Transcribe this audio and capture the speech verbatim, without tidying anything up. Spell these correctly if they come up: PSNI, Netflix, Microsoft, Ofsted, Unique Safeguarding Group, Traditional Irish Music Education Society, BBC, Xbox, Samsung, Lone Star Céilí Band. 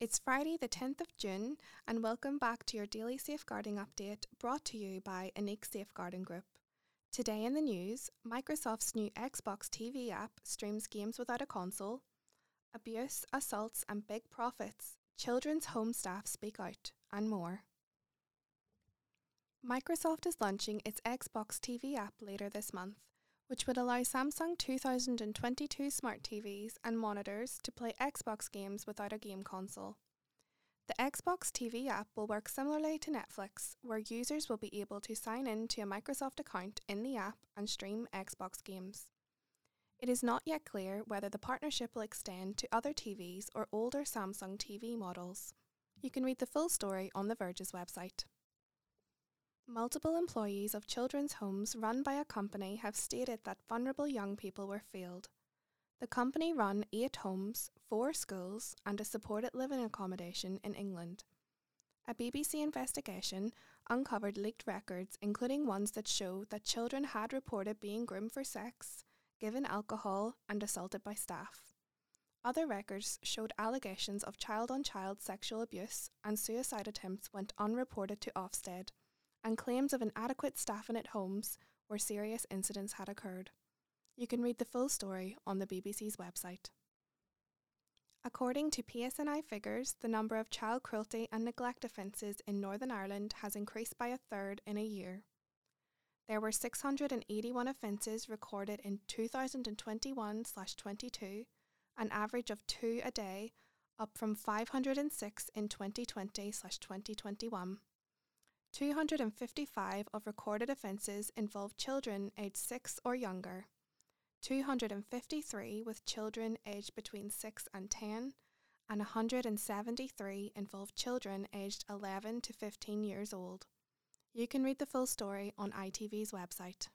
It's Friday the tenth of June and welcome back to your daily safeguarding update brought to you by Unique Safeguarding Group. Today in the news, Microsoft's new Xbox T V app streams games without a console, abuse, assaults and big profits, children's home staff speak out, and more. Microsoft is launching its Xbox T V app later this month, which would allow Samsung two thousand twenty-two smart T Vs and monitors to play Xbox games without a game console. The Xbox T V app will work similarly to Netflix, where users will be able to sign in to a Microsoft account in the app and stream Xbox games. It is not yet clear whether the partnership will extend to other T Vs or older Samsung T V models. You can read the full story on The Verge's website. Multiple employees of children's homes run by a company have stated that vulnerable young people were failed. The company run eight homes, four schools and a supported living accommodation in England. A B B C investigation uncovered leaked records, including ones that show that children had reported being groomed for sex, given alcohol and assaulted by staff. Other records showed allegations of child-on-child sexual abuse and suicide attempts went unreported to Ofsted, and claims of inadequate staffing at homes where serious incidents had occurred. You can read the full story on the B B C's website. According to P S N I figures, the number of child cruelty and neglect offences in Northern Ireland has increased by a third in a year. There were six hundred eighty-one offences recorded in two thousand twenty-one twenty-two, an average of two a day, up from five hundred six in twenty twenty twenty twenty-one. two hundred fifty-five of recorded offences involved children aged six or younger, two hundred fifty-three with children aged between six and ten, and one hundred seventy-three involved children aged eleven to fifteen years old. You can read the full story on I T V's website.